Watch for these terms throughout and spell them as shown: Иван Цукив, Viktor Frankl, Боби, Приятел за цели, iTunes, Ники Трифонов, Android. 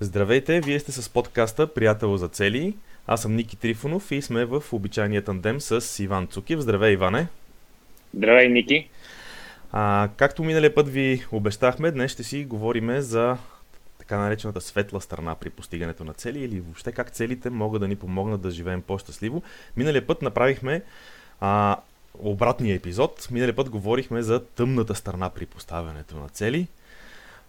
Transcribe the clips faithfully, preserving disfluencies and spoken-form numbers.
Здравейте, вие сте с подкаста Приятел за цели. Аз съм Ники Трифонов и сме в обичайния тандем с Иван Цукив. Здравей, Иване! Здравей, Ники! А, както миналия път ви обещахме, днес ще си говорим за така наречената светла страна при постигането на цели или въобще как целите могат да ни помогнат да живеем по-щастливо. Миналия път направихме а, обратния епизод. Миналия път говорихме за тъмната страна при поставянето на цели.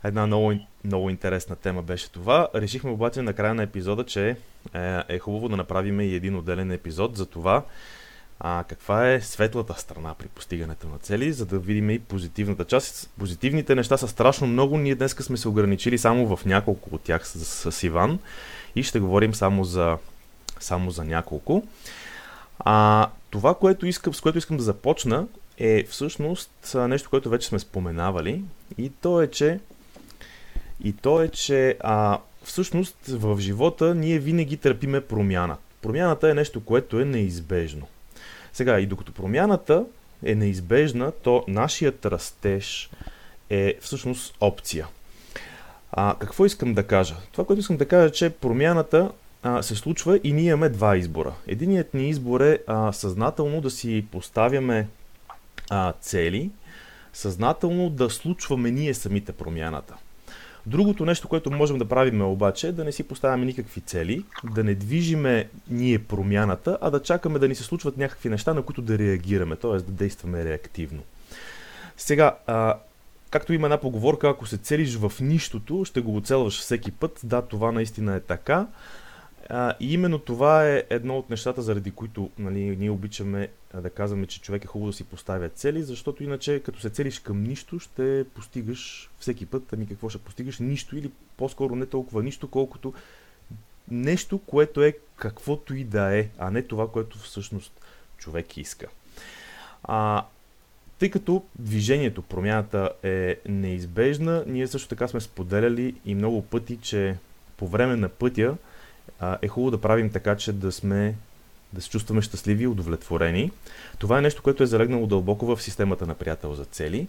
Една много, много интересна тема беше това. Решихме обаче на края на епизода, че е, е хубаво да направим и един отделен епизод за това а, каква е светлата страна при постигането на цели, за да видим и позитивната част. Позитивните неща са страшно много. Ние днес сме се ограничили само в няколко от тях с, с Иван и ще говорим само за, само за няколко. А, това, което искам, с което искам да започна, е всъщност нещо, което вече сме споменавали, и то е, че И то е, че а, всъщност в живота ние винаги търпиме промяна. Промяната е нещо, което е неизбежно. Сега, и докато промяната е неизбежна, то нашият растеж е всъщност опция. А, какво искам да кажа? Това, което искам да кажа е, че промяната а, се случва и ние имаме два избора. Единият ни избор е а, съзнателно да си поставяме а, цели, съзнателно да случваме ние самите промяната. Другото нещо, което можем да правим обаче, е да не си поставяме никакви цели, да не движиме ние промяната, а да чакаме да ни се случват някакви неща, на които да реагираме, т.е. да действаме реактивно. Сега, а, както има една поговорка, ако се целиш в нищото, ще го оцелваш всеки път. Да, това наистина е така. А, и именно това е едно от нещата, заради които нали, ние обичаме да казваме, че човек е хубаво да си поставя цели, защото иначе като се целиш към нищо, ще постигаш всеки път, ами какво ще постигаш? Нищо или по-скоро не толкова нищо, колкото нещо, което е каквото и да е, а не това, което всъщност човек иска. А, тъй като движението, промяната е неизбежна, ние също така сме споделяли и много пъти, че по време на пътя е хубаво да правим така, че да сме, да се чувстваме щастливи и удовлетворени. Това е нещо, което е залегнало дълбоко в системата на Приятел за цели.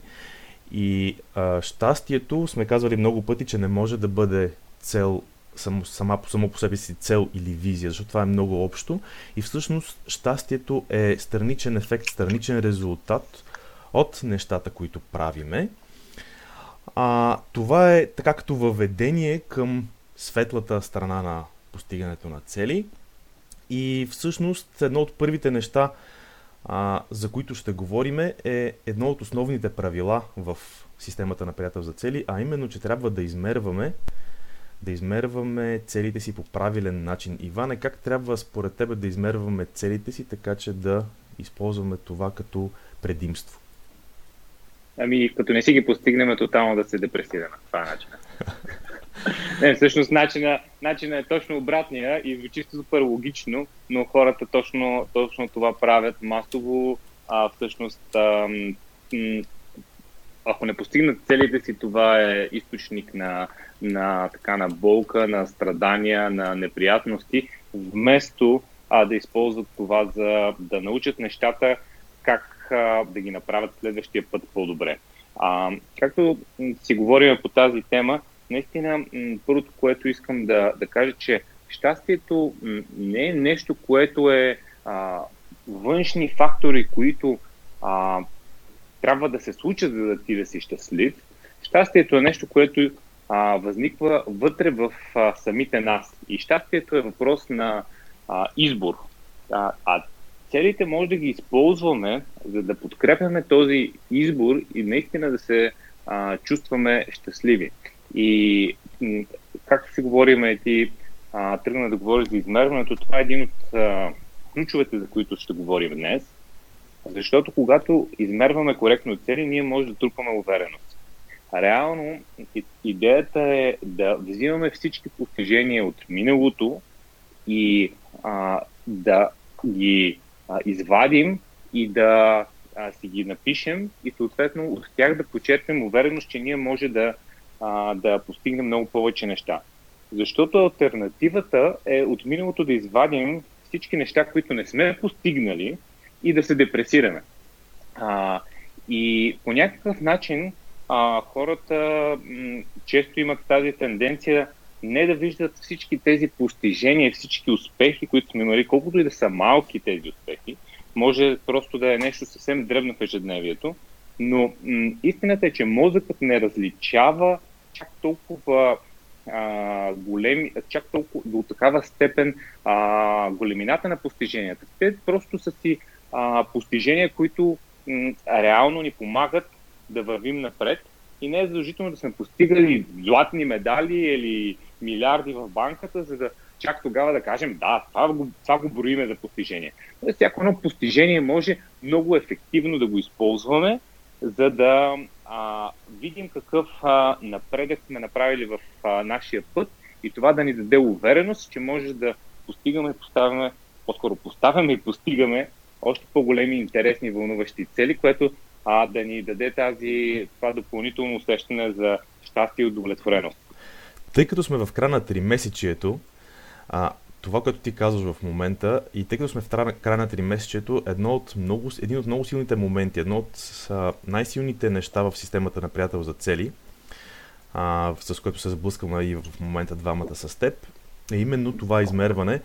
И а, щастието, сме казвали много пъти, че не може да бъде цел, само, сама, само по себе си цел или визия, защото това е много общо. И всъщност щастието е страничен ефект, страничен резултат от нещата, които правиме. А, това е така като въведение към светлата страна на постигането на цели. И всъщност едно от първите неща, а, за които ще говорим, е едно от основните правила в системата на Приятел за цели, а именно, че трябва да измерваме, да измерваме целите си по правилен начин. Иване, как трябва според тебе да измерваме целите си, така че да използваме това като предимство? Ами, като не си ги постигнем, тотално да се депресираме. Това е начинът. Не, всъщност начина, начина е точно обратния и звучи супер логично, но хората точно, точно това правят масово. А всъщност, а, м- ако не постигнат целите си, това е източник на, на, така, на болка, на страдания, на неприятности, вместо а, да използват това за да научат нещата, как а, да ги направят следващия път по-добре. А, както си говорим по тази тема, наистина, първото, което искам да, да кажа, че щастието не е нещо, което е а, външни фактори, които а, трябва да се случат, за да ти да си щастлив. Щастието е нещо, което а, възниква вътре в а, самите нас. И щастието е въпрос на а, избор. А, а целите може да ги използваме, за да подкрепяме този избор и наистина да се а, чувстваме щастливи. И както си говорим, ти а, тръгна да говориш за измерването, това е един от а, ключовете, за които ще говорим днес, защото когато измерваме коректно цели, ние може да трупаме увереност. Реално идеята е да взимаме всички постижения от миналото и а, да ги а, извадим и да а, си ги напишем и съответно от тях да почерпим увереност, че ние може да да постигнем много повече неща. Защото алтернативата е от миналото да извадим всички неща, които не сме постигнали и да се депресираме. А, и по някакъв начин а, хората м- често имат тази тенденция не да виждат всички тези постижения, всички успехи, които сме имали, колкото и да са малки тези успехи, може просто да е нещо съвсем дребно в ежедневието, но м- истината е, че мозъкът не различава чак толкова а, големи, чак толкова до такава степен а, големината на постиженията. Те просто са си а, постижения, които м- реално ни помагат да вървим напред. И не е задължително да сме постигали златни медали или милиарди в банката, за да чак тогава да кажем, да, това го, това го броиме за постижение. Но всяко едно постижение може много ефективно да го използваме, за да а, видим какъв а, напредък сме направили в а, нашия път и това да ни даде увереност, че може да постигаме и поставяме, по-скоро поставяме и постигаме още по-големи, интересни, вълнуващи цели, което а да ни даде тази, това допълнително усещане за щастие и удовлетвореност. Тъй като сме в края на тримесечието, а, това, което ти казваш в момента, и тъй като сме в края на тримесечието, едно от много, един от много силните моменти, едно от а, най-силните неща в системата на Приятел за цели, а, с което се сблъскваме и в момента двамата с теб, е именно това измерване.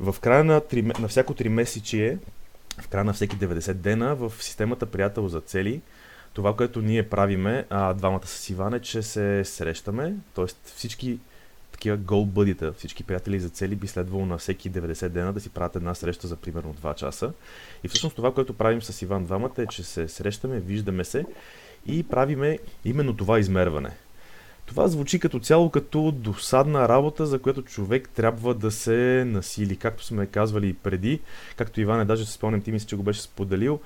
В края на, три, на всяко тримесечие, в края на всеки деветдесет дена в системата Приятел за цели, това, което ние правиме, а, двамата с Иван, е, че се срещаме, т.е. всички такива гол-бъдита, всички приятели за цели би следвало на всеки деветдесет дена да си правят една среща за примерно два часа. И всъщност това, което правим с Иван двамата, е, че се срещаме, виждаме се и правиме именно това измерване. Това звучи като цяло като досадна работа, за която човек трябва да се насили. Както сме казвали и преди, както Иване, даже се спомням, ти мисля, че го беше споделил,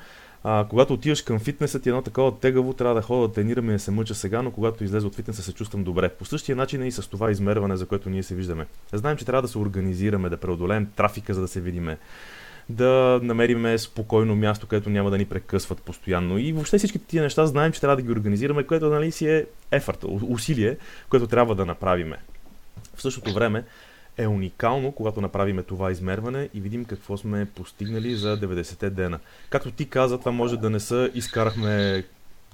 а, когато отиваш към фитнеса ти едно такова тегаво, трябва да ходя да тренирам и не се мъча сега, но когато излезе от фитнеса се чувствам добре. По същия начин е и с това измерване, за което ние се виждаме. Знаем, че трябва да се организираме, да преодолеем трафика, за да се видиме, да намериме спокойно място, където няма да ни прекъсват постоянно. И въобще всички тия неща знаем, че трябва да ги организираме, което, нали, си е ефорт, усилие, което трябва да направиме. В същото време е уникално, когато направиме това измерване и видим какво сме постигнали за деветдесет дена. Както ти каза, това може да не са изкарахме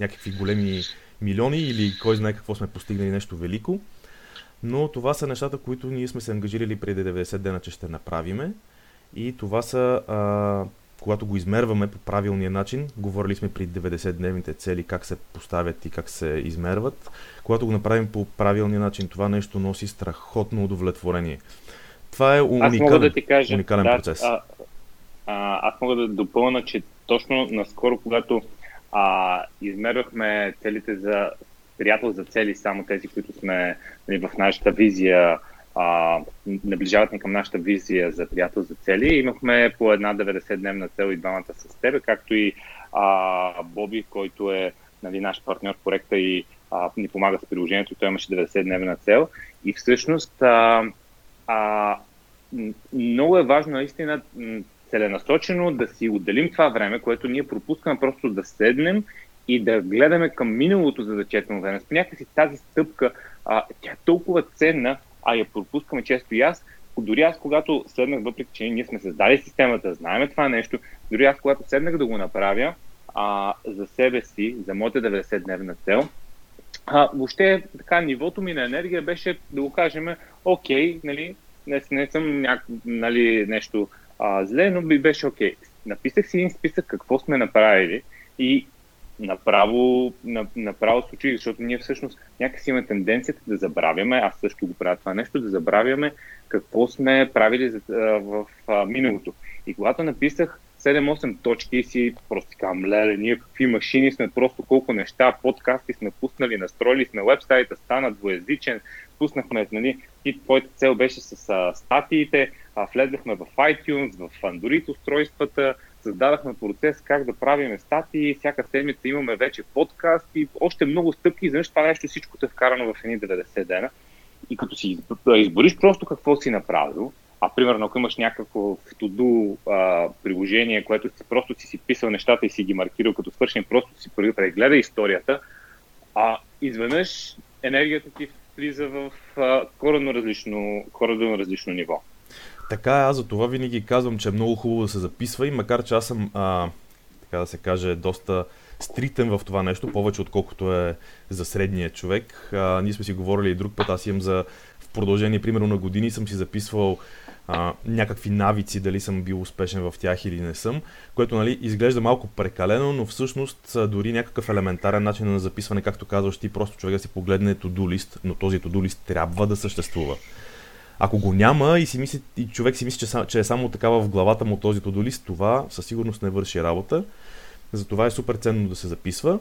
някакви големи милиони или кой знае какво сме постигнали нещо велико, но това са нещата, които ние сме се ангажирали преди деветдесет дена, че ще направиме. И това са, а, когато го измерваме по правилния начин, говорили сме при деветдесетдневните цели, как се поставят и как се измерват. Когато го направим по правилния начин, това нещо носи страхотно удовлетворение. Това е уникален, да ти кажа, уникален да, процес. А, а, аз мога да допълна, че точно наскоро, когато а, измервахме целите за приятел за цели, само тези, които сме в нашата визия, А, наближават ни към нашата визия за приятел за цели. Имахме по една деветдесетдневна цел и двамата с тебе, както и а, Боби, който е, нали, наш партньор в проекта и а, ни помага с приложението. Той имаше деветдесетдневна цел. И всъщност а, а, много е важно наистина целенасочено да си отделим това време, което ние пропускаме, просто да седнем и да гледаме към миналото за зачетно време. Някак си тази стъпка, а, тя е толкова ценна, а я пропускаме често и аз. Дори аз, когато седнах, въпреки че ние сме създали системата, знаем това нещо, дори аз, когато седнах да го направя а, за себе си, за моята деветдесетдневна цел, а, въобще така нивото ми на енергия беше, да го кажем, окей, нали, не, не съм няк, нали, нещо а, зле, но би беше окей. Написах си един списък какво сме направили и Направо, направо случи, защото ние всъщност някакси имаме тенденцията да забравяме, аз също го правя това нещо, да забравяме какво сме правили за, в а, миналото. И когато написах седем-осем точки и си просто казвам, леле, ние какви машини сме, просто колко неща, подкасти сме пуснали, настроили сме вебсайта, стана двоязичен, пуснахме, нали, и твоята цел беше с а, статиите, а, влезнахме в iTunes, в Android устройствата, създадахме процес как да правим статии, всяка седмица имаме вече подкаст и още много стъпки, изведнъж това нещо всичко е вкарано в едни деветдесет дена. И като си избориш просто какво си направил, а примерно ако имаш някакво to-do а, приложение, което си просто си си писал нещата и си ги маркирал като свършен, просто си прегледа историята, а изведнъж енергията ти влиза в а, коренно различно, коренно различно ниво. Така, аз за това винаги казвам, че е много хубаво да се записва и макар че аз съм, а, така да се каже, доста стритен в това нещо, повече отколкото е за средния човек. А, ние сме си говорили и друг път, аз имам за в продължение, примерно на години съм си записвал а, някакви навици, дали съм бил успешен в тях или не съм, което нали, изглежда малко прекалено, но всъщност дори някакъв елементарен начин на записване, както казваш ти, просто човек да си погледне to-do list, но този to-do list трябва да съществува. Ако го няма и, си мисли, и човек си мисли, че, че е само такава в главата му този to-do list, това със сигурност не върши работа. Затова е супер ценно да се записва,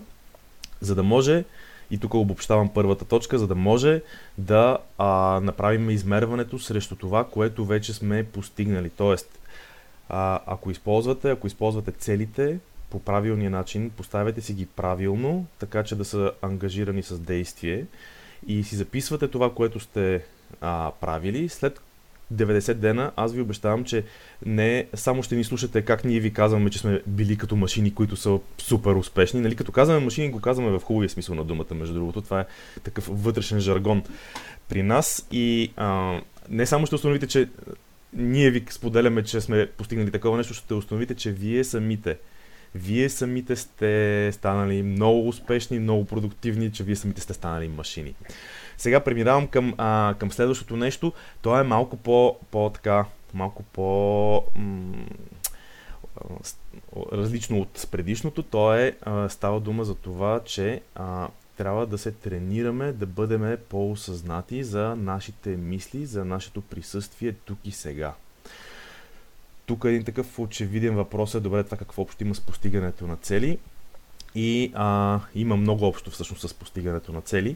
за да може, и тук обобщавам първата точка, за да може да а, направим измерването срещу това, което вече сме постигнали. Тоест, а, ако използвате, ако използвате целите по правилния начин, поставяте си ги правилно, така че да са ангажирани с действие и си записвате това, което сте а, правили. След деветдесет дена, аз ви обещавам, че не само ще ни слушате как ние ви казваме, че сме били като машини, които са супер успешни. Нали, като казваме машини, го казваме в хубавия смисъл на думата, между другото. Това е такъв вътрешен жаргон при нас. И а, не само ще установите, че ние ви споделяме, че сме постигнали такова нещо, ще установите, че вие самите. Вие самите сте станали много успешни, много продуктивни, че вие самите сте станали машини. Сега преминавам към, а, към следващото нещо. То е малко по, по така, малко по м- различно от предишното. То е, а, става дума за това, че а, трябва да се тренираме, да бъдем по-осъзнати за нашите мисли, за нашето присъствие тук и сега. Тук един такъв очевиден въпрос е, добре, това какво общо има с постигането на цели. И а, има много общо всъщност с постигането на цели.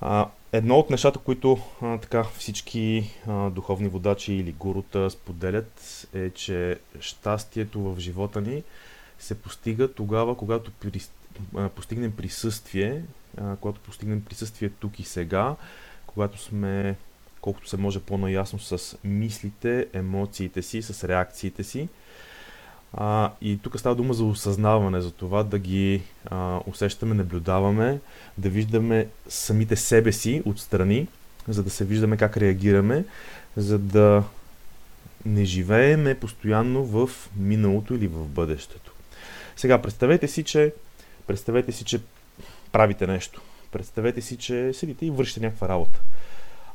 А, едно от нещата, които а, така, всички а, духовни водачи или гурута споделят, е, че щастието в живота ни се постига тогава, когато при, а, постигнем присъствие, а, когато постигнем присъствие тук и сега, когато сме колкото се може по-наясно с мислите, емоциите си, с реакциите си. А, и тук става дума за осъзнаване, за това да ги а, усещаме, наблюдаваме, да виждаме самите себе си отстрани, за да се виждаме как реагираме, за да не живееме постоянно в миналото или в бъдещето. Сега, представете си, че, представете си, че правите нещо. Представете си, че седите и вършите някаква работа.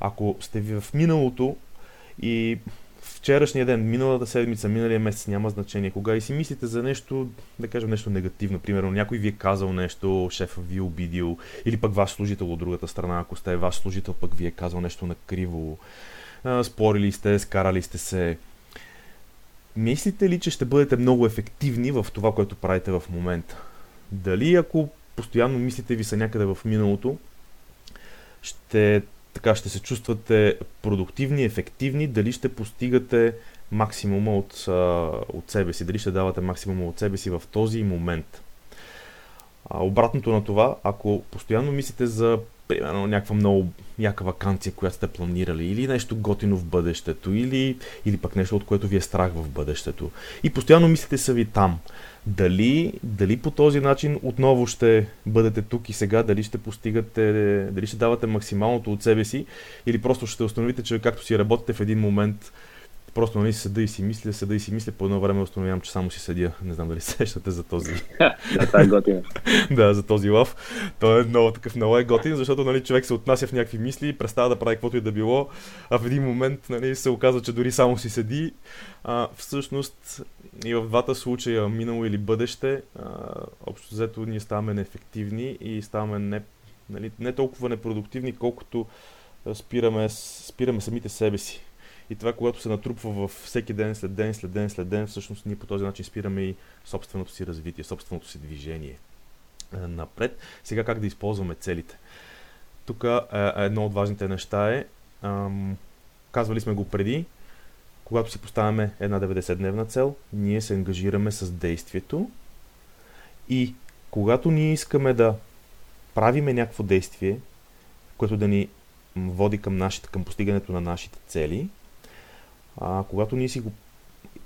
Ако сте ви в миналото и вчерашния ден, миналата седмица, миналия месец, няма значение кога, и си мислите за нещо, да кажем нещо негативно, примерно някой ви е казал нещо, шефът ви е обидил, или пък ваш служител от другата страна, ако сте ваш служител, пък ви е казал нещо накриво, спорили сте, скарали сте се. Мислите ли, че ще бъдете много ефективни в това, което правите в момента? Дали ако постоянно мислите ви са някъде в миналото, ще... така ще се чувствате продуктивни, ефективни, дали ще постигате максимума от, от себе си, дали ще давате максимума от себе си в този момент. А, обратното на това, ако постоянно мислите за, примерно, някаква много яка ваканция, която сте планирали, или нещо готино в бъдещето, или, или пък нещо, от което ви е страх в бъдещето, и постоянно мислите са ви там, дали, дали по този начин отново ще бъдете тук и сега, дали ще постигате, дали ще давате максималното от себе си, или просто ще установите, че както си работите в един момент, просто нали, седа и си мисля, седа и си мисля, по едно време установявам, че само си седя. Не знам дали сещате за този... Това е готин. Да, за този лав. Той е много такъв, много е готин, защото нали, човек се отнася в някакви мисли, представя да прави каквото и да било, а в един момент нали, се оказва, че дори само си седи. А, всъщност и в двата случая, минало или бъдеще, а, общо взето ние ставаме неефективни и ставаме не, нали, не толкова непродуктивни, колкото спираме, спираме самите себе си. И това, когато се натрупва във всеки ден, след ден, след ден, след ден, всъщност ние по този начин спираме и собственото си развитие, собственото си движение напред. Сега как да използваме целите? Тук е, едно от важните неща е, ам, казвали сме го преди, когато си поставяме една деветдесетдневна цел, ние се ангажираме с действието и когато ние искаме да правиме някакво действие, което да ни води към, нашите, към постигането на нашите цели, А, когато ние си го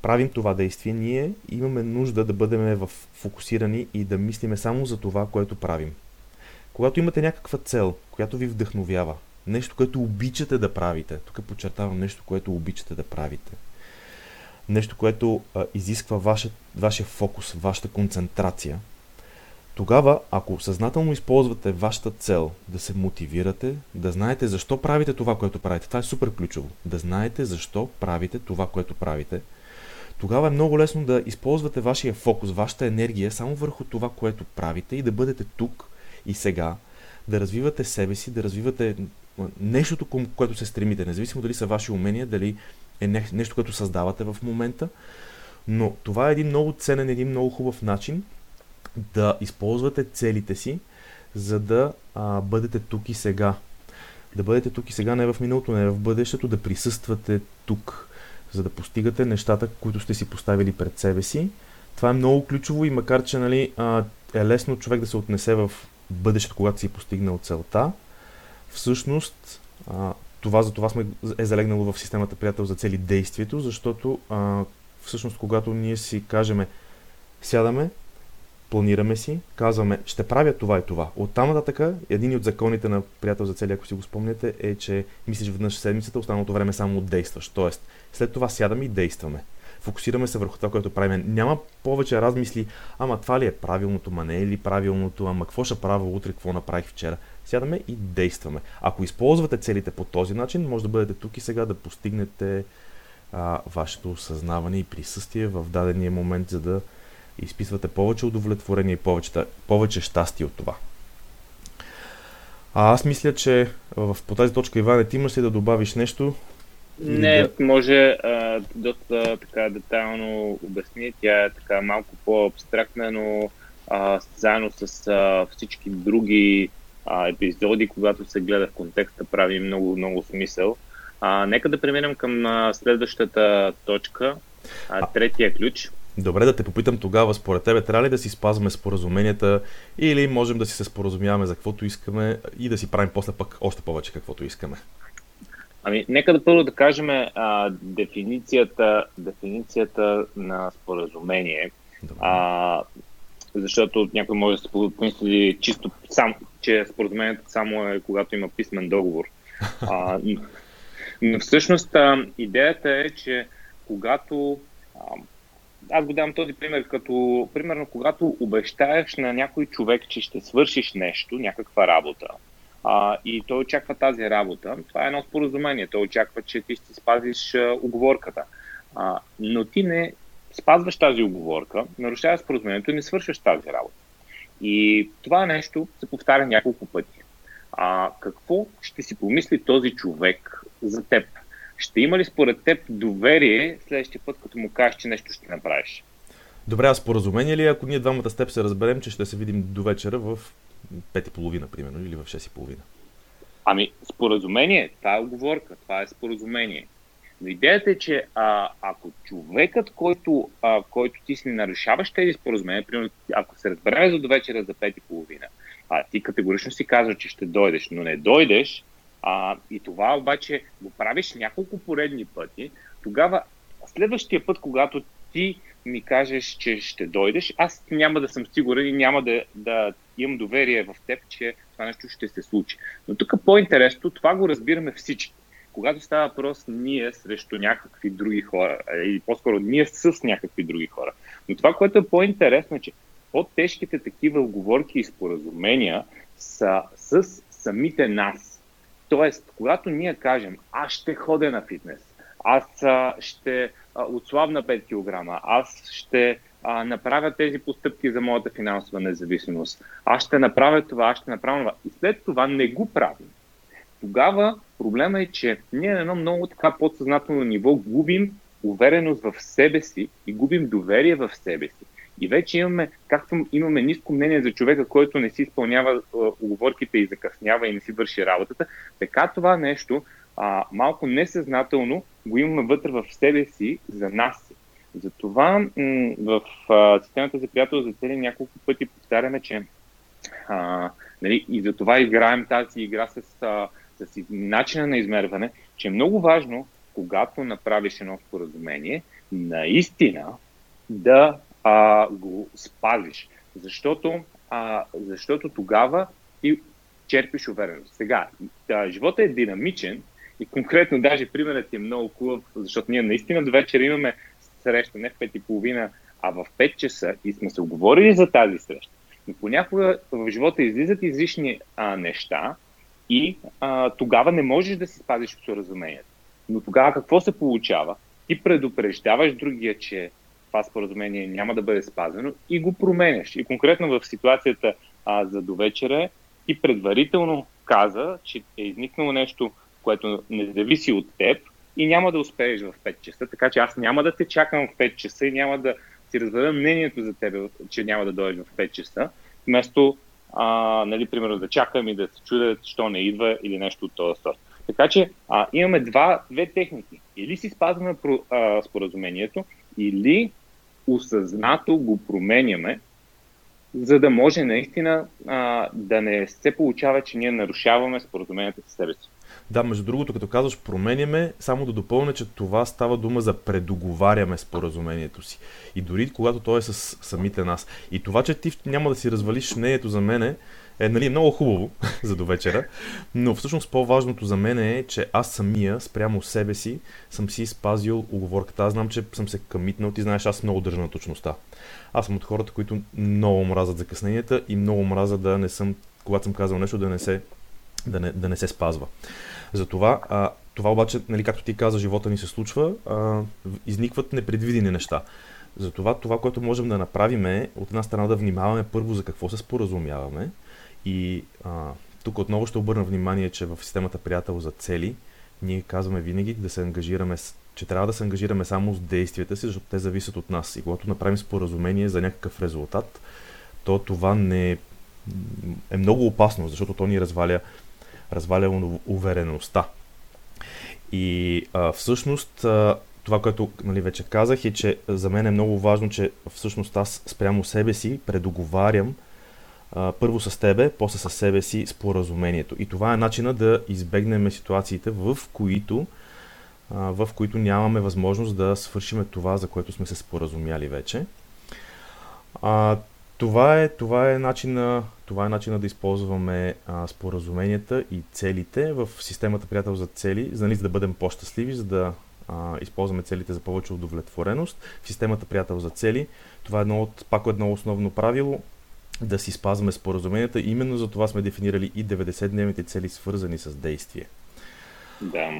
правим това действие, ние имаме нужда да бъдем в фокусирани и да мислиме само за това, което правим. Когато имате някаква цел, която ви вдъхновява, нещо, което обичате да правите, тук подчертавам нещо, което обичате да правите, нещо, което а, изисква ваше, вашия фокус, вашата концентрация, Тогава, ако съзнателно използвате вашата цел да се мотивирате, да знаете защо правите това, което правите, това е супер ключово, да знаете защо правите това, което правите, тогава е много лесно да използвате вашия фокус, вашата енергия само върху това, което правите и да бъдете тук и сега, да развивате себе си, да развивате нещото, към което се стремите, независимо дали са ваши умения, дали е нещо, което създавате в момента, но това е един много ценен, един много хубав начин да използвате целите си, за да а, бъдете тук и сега. Да бъдете тук и сега, не в миналото, не в бъдещето, да присъствате тук, за да постигате нещата, които сте си поставили пред себе си. Това е много ключово и макар, че нали, а, е лесно човек да се отнесе в бъдещето, когато си постигнал целта, всъщност а, това за това сме, е залегнало в системата Приятел за цели действието, защото а, всъщност когато ние си кажеме, сядаме, планираме си, казваме, ще правя това и това. Оттам нататък, един от законите на Приятел за цели, ако си го спомняте, е, че мислиш веднъж седмицата, останалото време само действаш. Тоест, след това сядаме и действаме. Фокусираме се върху това, което правим. Няма повече размисли, ама това ли е правилното, ма не е ли правилното, ама какво ще правя утре, какво направих вчера. Сядаме и действаме. Ако използвате целите по този начин, може да бъдете тук и сега да постигнете а, вашето осъзнаване и присъствие в дадения момент, за да изписвате повече удовлетворение и повече, повече щастие от това. А аз мисля, че в, по тази точка, Иване, ти имаш ли да добавиш нещо? Не, да... може а, доста така детайлно обясни. Тя е така малко по-абстрактна, но а, заедно с а, всички други а, епизоди, когато се гледа в контекста, прави много, много смисъл. А, нека да преминем към а, следващата точка, а, третия ключ. Добре, да те попитам тогава, според тебе, трябва ли да си спазваме споразуменията или можем да си се споразумяваме за каквото искаме и да си правим после пък още повече каквото искаме? Ами, нека да първо да кажем а, дефиницията, дефиницията на споразумение, а, защото някой може да се помисли чисто само, че споразумението само е когато има писмен договор. А, но всъщност а, идеята е, че когато... А, аз го давам този пример, като примерно когато обещаеш на някой човек, че ще свършиш нещо, някаква работа, а, и той очаква тази работа, това е едно споразумение, той очаква, че ти ще спазиш а, уговорката. А, но ти не спазваш тази уговорка, нарушаваш споразумението и не свършиш тази работа. И това нещо се повтаря няколко пъти. А, какво ще си помисли този човек за теб? Ще има ли според теб доверие следващия път, като му кажеш, че нещо ще направиш? Добре, а споразумение ли, ако ние двамата с теб се разберем, че ще се видим до вечера в пет и половина, примерно, или в шест и половина? Ами, споразумение, това е уговорка, това е споразумение. Но идеята е, че а, ако човекът, който, а, който ти си нарушаваш тези споразумения, примерно, ако се разберем за до вечера за пет и половина, а ти категорично си казваш, че ще дойдеш, но не дойдеш, А, и това обаче го правиш няколко поредни пъти, тогава следващия път, когато ти ми кажеш, че ще дойдеш, аз няма да съм сигурен и няма да, да имам доверие в теб, че това нещо ще се случи. Но тук по-интересно, това го разбираме всички. Когато става въпрос ние срещу някакви други хора, или по-скоро ние с някакви други хора. Но това, което е по-интересно, е, че по-тежките такива уговорки и споразумения са с самите нас. Тоест, когато ние кажем, аз ще ходя на фитнес, аз а, ще а, отслабна пет килограма, аз ще а, направя тези постъпки за моята финансова независимост, аз ще направя това, аз ще направя това и след това не го правим, тогава проблема е, че ние на едно много така подсъзнателно ниво губим увереност в себе си и губим доверие в себе си. И вече имаме, както имаме ниско мнение за човека, който не си изпълнява а, уговорките и закъснява и не си върши работата, така това нещо а, малко несъзнателно го имаме вътре в себе си за нас. Затова м- в а, системата за Приятел за цели няколко пъти повтаряме, че а, нали, и за това играем тази игра с, а, с начина на измерване, че е много важно, когато направиш едно споразумение, наистина да А, го спазиш, защото, а, защото тогава ти черпиш увереност. Сега, да, животът е динамичен и конкретно даже примерът е много хубав, защото ние наистина до вечера имаме среща не в пет и половина, а в пет часа и сме се оговорили за тази среща. Но понякога в живота излизат излишни а, неща и а, тогава не можеш да си спазиш споразумението. Но тогава какво се получава? Ти предупреждаваш другия, че това споразумение няма да бъде спазено и го променяш. И конкретно в ситуацията а, за довечера ти предварително каза, че е изникнало нещо, което не зависи от теб и няма да успееш в пет часа. Така че аз няма да те чакам в пет часа и няма да си разведа мнението за тебе, че няма да дойдеш в пет часа. Вместо, а, нали, примерно, да чакам и да се чудя, що не идва или нещо от този сорт. Така че а, имаме два, две техники. Или си спазваме про, а, споразумението, или осъзнато го променяме, за да може наистина а, да не се получава, че ние нарушаваме споразумението с себе си. Да, между другото, като казваш променяме, само да допълня, че това става дума за предоговаряме споразумението си. И дори когато то е с самите нас. И това, че ти няма да си развалиш мнението за мене, е, нали, много хубаво за довечера, но всъщност по-важното за мен е, че аз самия, спрямо себе си, съм си спазил уговорката. Аз знам, че съм се къмитнал, ти знаеш, аз много държа на точността. Аз съм от хората, които много мразят закъсненията и много мразят да не съм, когато съм казал нещо, да не се, да не, да не се спазва. Затова, а, това обаче, нали, както ти каза, живота ни се случва, а, изникват непредвидени неща. Затова това, което можем да направим е, от една страна да внимаваме първо за какво се споразумяваме. И а, тук отново ще обърна внимание, че в системата Приятел за цели ние казваме винаги да се ангажираме, че трябва да се ангажираме само с действията си, защото те зависят от нас. И когато направим споразумение за някакъв резултат, то това не е много опасно, защото то ни разваля, разваля увереността. И а, всъщност а, това, което, нали, вече казах, е, че за мен е много важно, че всъщност аз спрямо себе си предоговарям първо с тебе, после с себе си споразумението. И това е начина да избегнем ситуациите, в които, в които нямаме възможност да свършим това, за което сме се споразумяли вече. А, това е, това е начина, това е начина да използваме а, споразуменията и целите в системата Приятел за цели, за да бъдем по-щастливи, за да а, използваме целите за повече удовлетвореност. В системата Приятел за цели това е едно от, пак едно основно правило, да си спазваме споразуменията. Именно за това сме дефинирали и деветдесетдневните цели, свързани с действие. Да.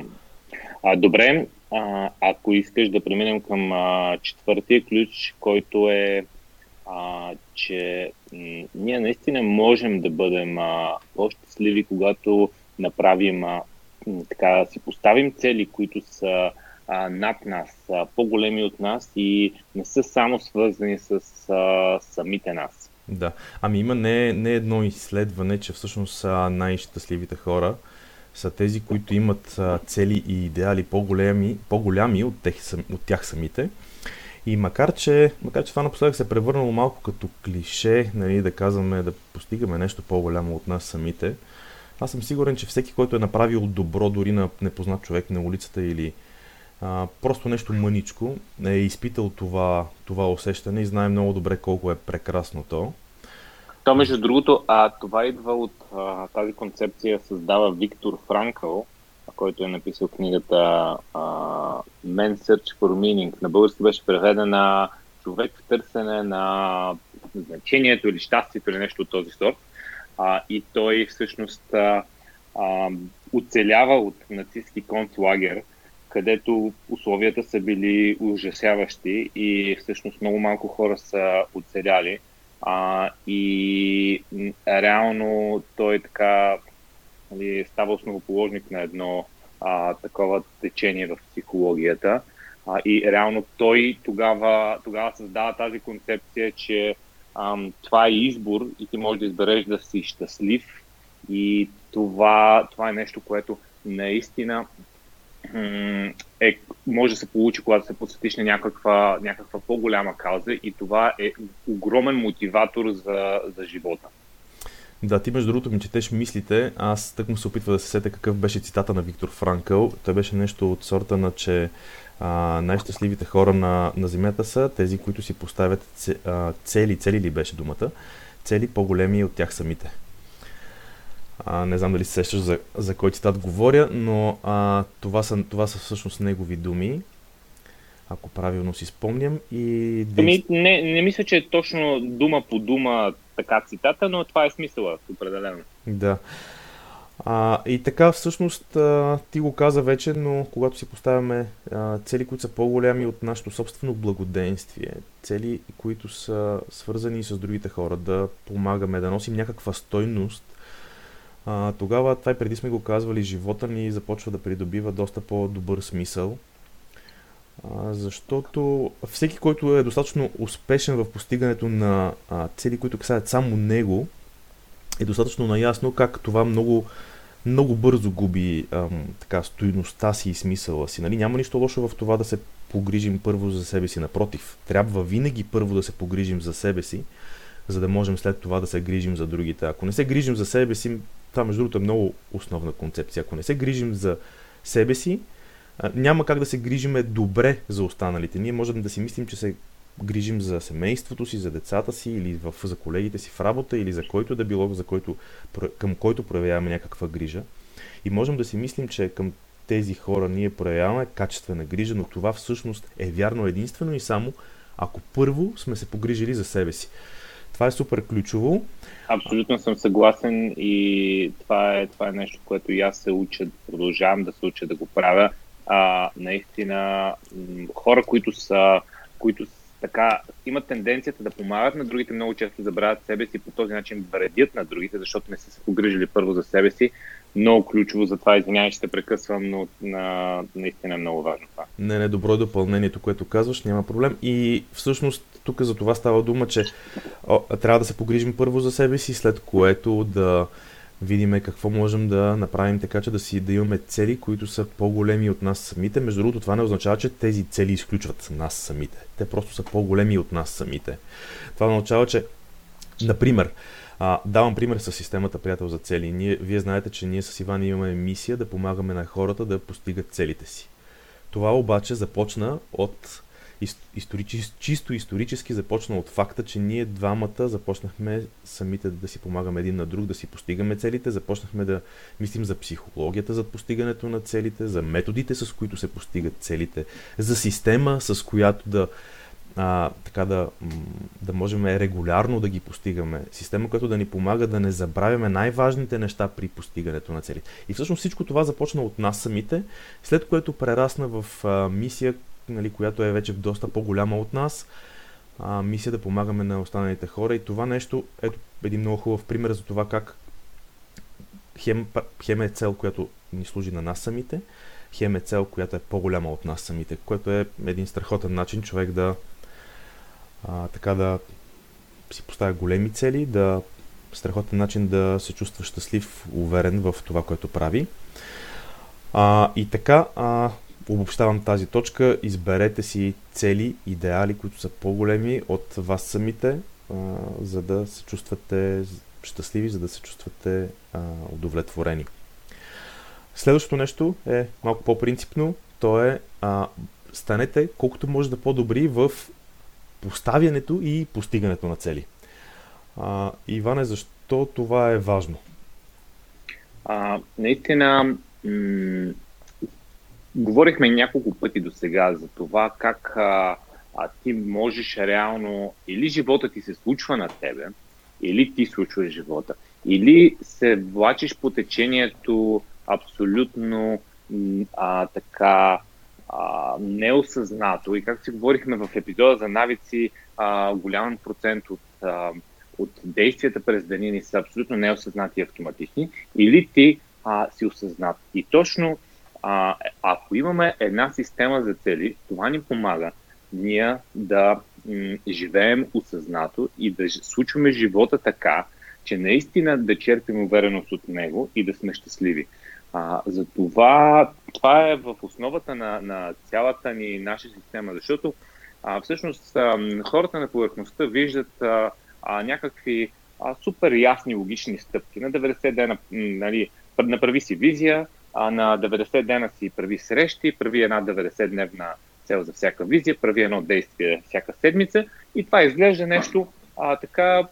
А, добре, а, ако искаш да преминем към а, четвъртия ключ, който е, а, че м- ние наистина можем да бъдем а, по-щастливи, когато направим, а, така, си поставим цели, които са а, над нас, а, по-големи от нас и не са само свързани с а, самите нас. Да. Ами има не, не едно изследване, че всъщност най-щастливите хора са тези, които имат цели и идеали по-големи, по-голями от тях, от тях самите. И макар че, макар че това напоследък се е превърнало малко като клише, нали, да казваме, да постигаме нещо по-голямо от нас самите, аз съм сигурен, че всеки, който е направил добро дори на непознат човек на улицата или а, просто нещо мъничко, е изпитал това, това усещане и знае много добре колко е прекрасно то. То, между другото, а, това идва от а, тази концепция, създава Виктор Франкъл, който е написал книгата а, Man Search for Meaning. На български беше преведена "Човек в търсене на значението или щастието" или нещо от този сорт. А, и той всъщност а, а, оцелява от нацистски концлагер, където условията са били ужасяващи и всъщност много малко хора са оцеляли. А, и реално той така, нали, става основоположник на едно а, такова течение в психологията. А, и реално той тогава, тогава създава тази концепция, че ам, това е избор и ти можеш да избереш да си щастлив. И това, това е нещо, което наистина Е, може да се получи, когато се посветиш на някаква, някаква по-голяма кауза и това е огромен мотиватор за, за живота. Да, ти между другото ми четеш мислите, аз тъкмо се опитва да се сетя какъв беше цитата на Виктор Франкъл. Той беше нещо от сорта на, че а, най-щастливите хора на, на земята са тези, които си поставят цели, цели ли беше думата, цели по-големи от тях самите. А, не знам дали се сещаш за, за кой цитат говоря, но а, това, са, това са всъщност негови думи. ако правилно си спомням. И... Ами, не, не мисля, че е точно дума по дума така цитата, но това е смисълът, определено. Да. А, и така, всъщност, а, ти го каза вече, но когато си поставяме а, цели, които са по-големи от нашето собствено благоденствие, цели, които са свързани с другите хора, да помагаме, да носим някаква стойност, а, тогава, това и преди сме го казвали, живота ни започва да придобива доста по-добър смисъл, а, защото всеки, който е достатъчно успешен в постигането на а, цели, които касаят само него, е достатъчно наясно как това много, много бързо губи ам, така, стойността си и смисъла си. Нали? Няма нищо лошо в това да се погрижим първо за себе си. Напротив, трябва винаги първо да се погрижим за себе си, за да можем след това да се грижим за другите. Ако не се грижим за себе си, това между другото е много основна концепция. Ако не се грижим за себе си, а, няма как да се грижиме добре за останалите. Ние можем да си мислим, че се грижим за семейството си, за децата си или в, за колегите си в работа или за който да било, за който, към който проявяваме някаква грижа. И можем да си мислим, че към тези хора ние проявяваме качествена грижа, но това всъщност е вярно единствено и само ако първо сме се погрижили за себе си. Това е супер ключово. Абсолютно съм съгласен и това е, това е нещо, което и аз се уча, продължавам да се уча да го правя. А, наистина хора, които са, които са така, имат тенденцията да помагат на другите, много често забравят себе си, по този начин вредят на другите, защото не са се погрижили първо за себе си. Много ключово, затова извинявай, ще те прекъсвам, но на... наистина е много важно това. Не, не, добро е допълнението, което казваш, няма проблем. И всъщност тук за това става дума, че о, трябва да се погрижим първо за себе си, след което да видим какво можем да направим така, че да си да имаме цели, които са по-големи от нас самите. Между другото, това не означава, че тези цели изключват нас самите. Те просто са по-големи от нас самите. Това означава, че, например, а, давам пример с системата Приятел за цели. Ние, вие знаете, че ние с Иван имаме мисия да помагаме на хората да постигат целите си. Това обаче започна от Историчес, чисто исторически започна от факта, че ние двамата започнахме самите да си помагаме един на друг, да си постигаме целите, започнахме да мислим за психологията за постигането на целите, за методите, с които се постигат целите, за система, с която да, а, така да, да можем регулярно да ги постигаме, система, която да ни помага да не забравяме най-важните неща при постигането на целите. И всъщност всичко това започна от нас самите, след което прерасна в а, мисия, нали, която е вече доста по-голяма от нас, а, мисля да помагаме на останалите хора. И това нещо е един много хубав пример за това как хем, хем е цел, която ни служи на нас самите, хем е цел, която е по-голяма от нас самите, което е един страхотен начин човек да а, така да си поставя големи цели, да страхотен начин да се чувства щастлив, уверен в това, което прави. А, и така, а, обобщавам тази точка. Изберете си цели, идеали, които са по-големи от вас самите, а, за да се чувствате щастливи, за да се чувствате а, удовлетворени. Следващото нещо е малко по-принципно. То е а, станете колкото може да по-добри в поставянето и постигането на цели. А, Иване, защо това е важно? А, наистина... М- Говорихме няколко пъти до сега за това как а, а, ти можеш реално, или живота ти се случва на тебе, или ти случваш живота, или се влачиш по течението абсолютно а, така а, неосъзнато. И както си говорихме в епизода за навици, а, голям процент от, а, от действията през деня ни са абсолютно неосъзнати и автоматични, или ти а, си осъзнат. И точно А, ако имаме една система за цели, това ни помага ние да м- живеем осъзнато и да случваме живота така, че наистина да черпим увереност от него и да сме щастливи. А, затова това е в основата на, на цялата ни наша система, защото а, всъщност а, хората на повърхността виждат а, а, някакви а, супер ясни логични стъпки. На деветдесет дена, нали, направи си визия, а на деветдесет дена си прави срещи, прави една деветдесетдневна цел за всяка визия, прави едно действие всяка седмица и това изглежда нещо а, така,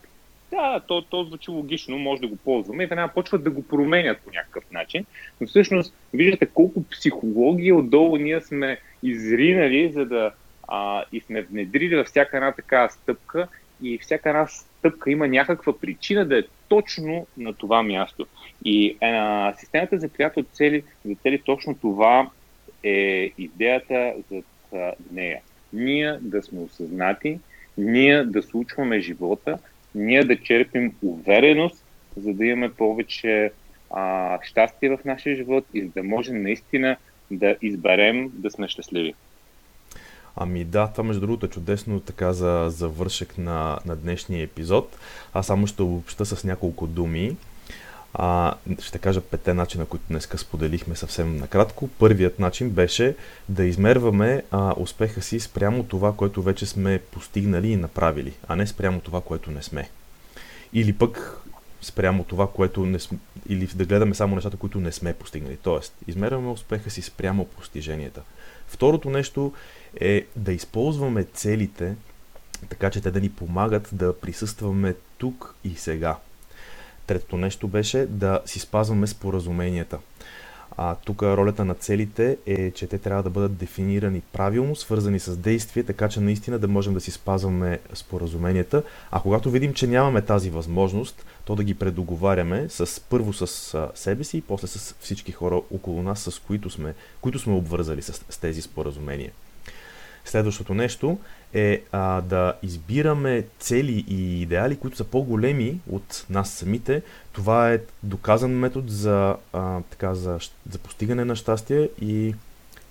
да, то, то звучи логично, може да го ползваме и веднага почват да го променят по някакъв начин, но всъщност виждате колко психология отдолу ние сме изринали, за да А, и сме внедрили във всяка една такава стъпка и всяка една стъпка има някаква причина да е точно на това място. И а, системата за приятел цели, за цели точно това е идеята зад а, нея. Ние да сме осъзнати, ние да случваме живота, ние да черпим увереност, за да имаме повече а, щастие в нашия живот и да можем наистина да изберем да сме щастливи. Ами да, това между другото е чудесно така за завършек на, на днешния епизод. Аз само ще обобща с няколко думи. А, ще кажа петте начина, които днеска споделихме съвсем накратко. Първият начин беше да измерваме а, успеха си спрямо това, което вече сме постигнали и направили, а не спрямо това, което не сме. Или пък спрямо това, което не сме, или да гледаме само нещата, които не сме постигнали. Тоест, измерваме успеха си спрямо постиженията. Второто нещо е да използваме целите, така че те да ни помагат да присъстваме тук и сега. Третото нещо беше да си спазваме споразуменията. А тук ролята на целите е, че те трябва да бъдат дефинирани правилно, свързани с действие, така че наистина да можем да си спазваме споразуменията. А когато видим, че нямаме тази възможност, то да ги предоговаряме с, първо с себе си и после с всички хора около нас, с които сме, които сме обвързали с, с тези споразумения. Следващото нещо е а, да избираме цели и идеали, които са по-големи от нас самите. Това е доказан метод за, а, така, за, за постигане на щастие и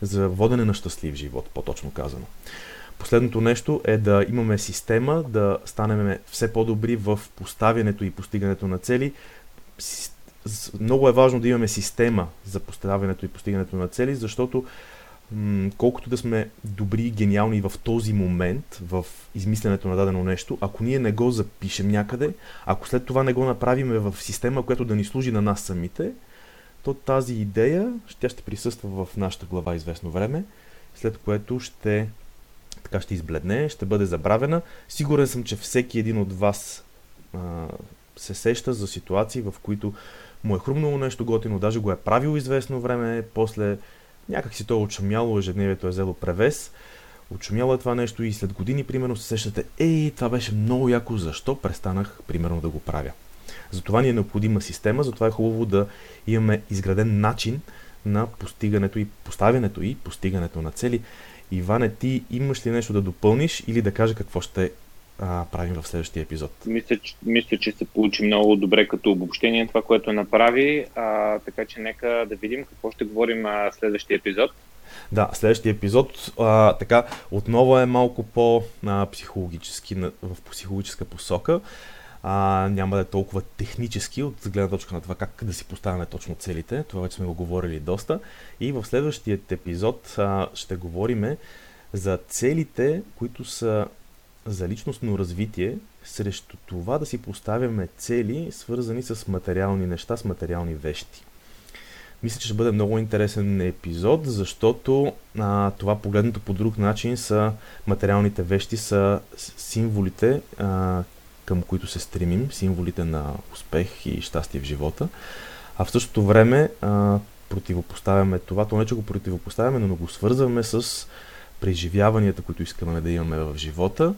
за водене на щастлив живот, по-точно казано. Последното нещо е да имаме система, да станем все по-добри в поставянето и постигането на цели. Много е важно да имаме система за поставянето и постигането на цели, защото колкото да сме добри и гениални в този момент, в измисленето на дадено нещо, ако ние не го запишем някъде, ако след това не го направим в система, която да ни служи на нас самите, то тази идея, тя ще присъства в нашата глава известно време, след което ще, така ще избледне, ще бъде забравена. Сигурен съм, че всеки един от вас а, се сеща за ситуации, в които му е хрумнало нещо готино, даже го е правил известно време, после някак си то е очумяло, ежедневието е взело превес, очумяло е това нещо и след години, примерно, се сещате, ей, това беше много яко, защо престанах, примерно, да го правя. Затова ни е необходима система, затова е хубаво да имаме изграден начин на постигането и поставянето и постигането на цели. Иване, ти имаш ли нещо да допълниш или да кажа какво ще а, правим в следващия епизод? Мисля, че, мисля, че се получи много добре като обобщение това, което направи, а, така че нека да видим какво ще говорим а, следващия епизод. Да, следващия епизод а, така отново е малко по-психологически, в психологическа посока. А, няма да е толкова технически от гледна точка на това как да си поставяме точно целите. Това вече сме го говорили доста. И в следващия епизод а, ще говорим за целите, които са за личностно развитие, срещу това да си поставяме цели, свързани с материални неща, с материални вещи. Мисля, че ще бъде много интересен епизод, защото а, това погледнато по друг начин са материалните вещи, са символите, а, към които се стремим, символите на успех и щастие в живота. А в същото време а, противопоставяме това, то не че го противопоставяме, но го свързваме с преживяванията, които искаме да имаме в живота.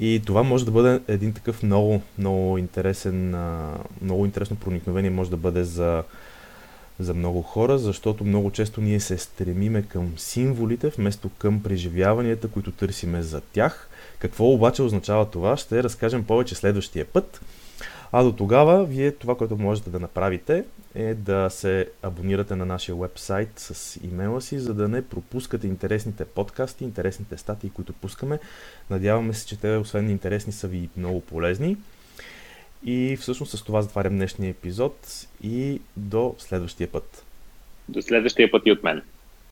И това може да бъде един такъв много, много интересен, много интересно проникновение може да бъде за, за много хора, защото много често ние се стремиме към символите, вместо към преживяванията, които търсиме за тях. Какво обаче означава това, ще разкажем повече следващия път. А до тогава, вие това, което можете да направите, е да се абонирате на нашия уебсайт с имейла си, за да не пропускате интересните подкасти, интересните статии, които пускаме. Надяваме се, че те, освен интересни, са ви много полезни. И всъщност с това затварям днешния епизод и до следващия път. До следващия път и от мен.